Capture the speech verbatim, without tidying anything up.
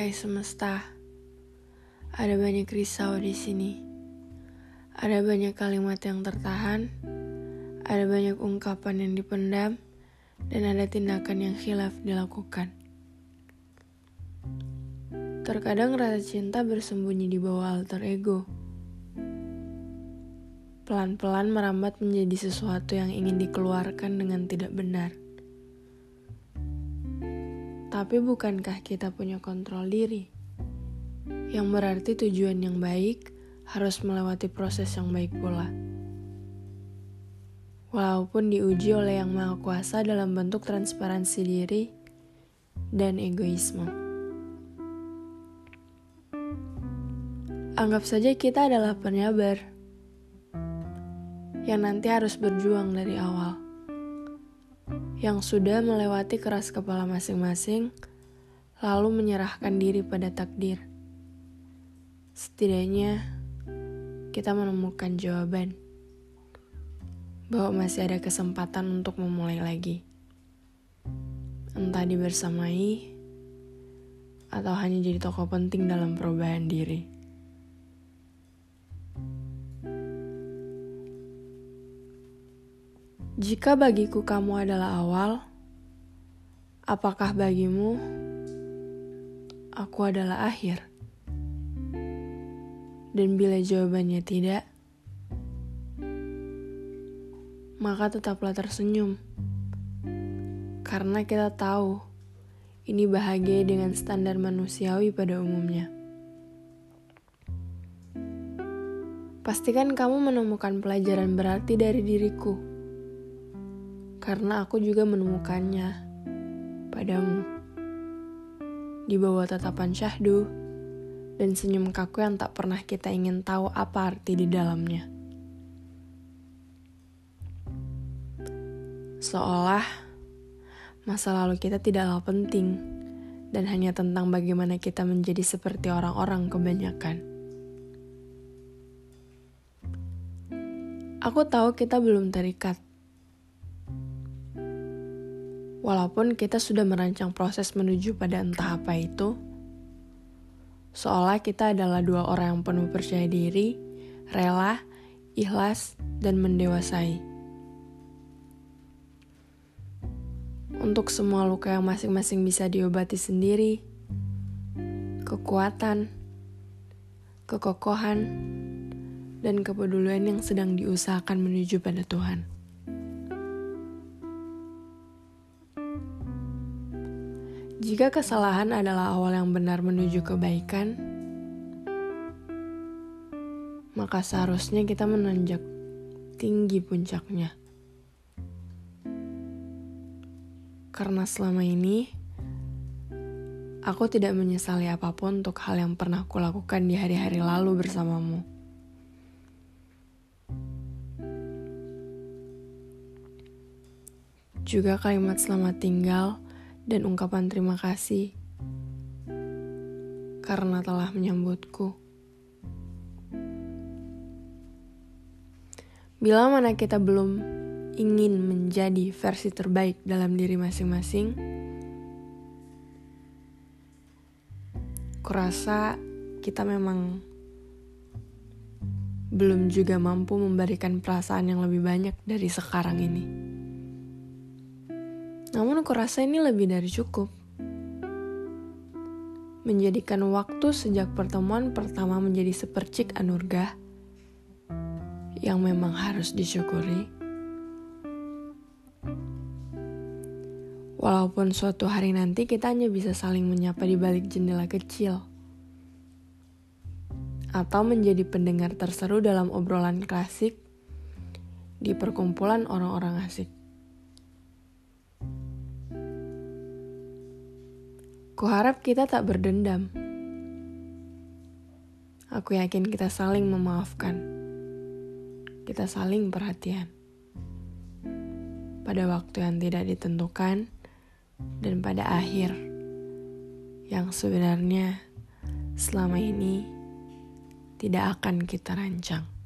Hai semesta, ada banyak risau di sini. Ada banyak kalimat yang tertahan, ada banyak ungkapan yang dipendam, dan ada tindakan yang khilaf dilakukan. Terkadang rasa cinta bersembunyi di bawah alter ego. Pelan-pelan merambat menjadi sesuatu yang ingin dikeluarkan dengan tidak benar. Tapi bukankah kita punya kontrol diri? Yang berarti tujuan yang baik harus melewati proses yang baik pula. Walaupun diuji oleh Yang Maha Kuasa dalam bentuk transparansi diri dan egoisme. Anggap saja kita adalah penyabar yang nanti harus berjuang dari awal. Yang sudah melewati keras kepala masing-masing, lalu menyerahkan diri pada takdir. Setidaknya, kita menemukan jawaban bahwa masih ada kesempatan untuk memulai lagi. Entah dibersamai, atau hanya jadi tokoh penting dalam perubahan diri. Jika bagiku kamu adalah awal, apakah bagimu aku adalah akhir? Dan bila jawabannya tidak, maka tetaplah tersenyum. Karena kita tahu, ini bahagia dengan standar manusiawi pada umumnya. Pastikan kamu menemukan pelajaran berarti dari diriku. Karena aku juga menemukannya padamu. Di bawah tatapan syahdu dan senyum kaku yang tak pernah kita ingin tahu apa arti di dalamnya. Seolah masa lalu kita tidaklah penting dan hanya tentang bagaimana kita menjadi seperti orang-orang kebanyakan. Aku tahu kita belum terikat. Walaupun kita sudah merancang proses menuju pada entah apa itu, seolah kita adalah dua orang yang penuh percaya diri, rela, ikhlas, dan mendewasai. Untuk semua luka yang masing-masing bisa diobati sendiri, kekuatan, kekokohan, dan kepedulian yang sedang diusahakan menuju pada Tuhan. Jika kesalahan adalah awal yang benar menuju kebaikan, maka seharusnya kita menanjak tinggi puncaknya. Karena selama ini, aku tidak menyesali apapun untuk hal yang pernah kulakukan di hari-hari lalu bersamamu. Juga kalimat selamat tinggal dan ungkapan terima kasih karena telah menyambutku. Bila mana kita belum ingin menjadi versi terbaik dalam diri masing-masing, kurasa kita memang belum juga mampu memberikan perasaan yang lebih banyak dari sekarang ini. Namun aku rasa ini lebih dari cukup. Menjadikan waktu sejak pertemuan pertama menjadi sepercik anugerah yang memang harus disyukuri. Walaupun suatu hari nanti kita hanya bisa saling menyapa di balik jendela kecil. Atau menjadi pendengar terseru dalam obrolan klasik di perkumpulan orang-orang asik. Kuharap kita tak berdendam. Aku yakin kita saling memaafkan. Kita saling perhatian. Pada waktu yang tidak ditentukan dan pada akhir yang sebenarnya selama ini tidak akan kita rancang.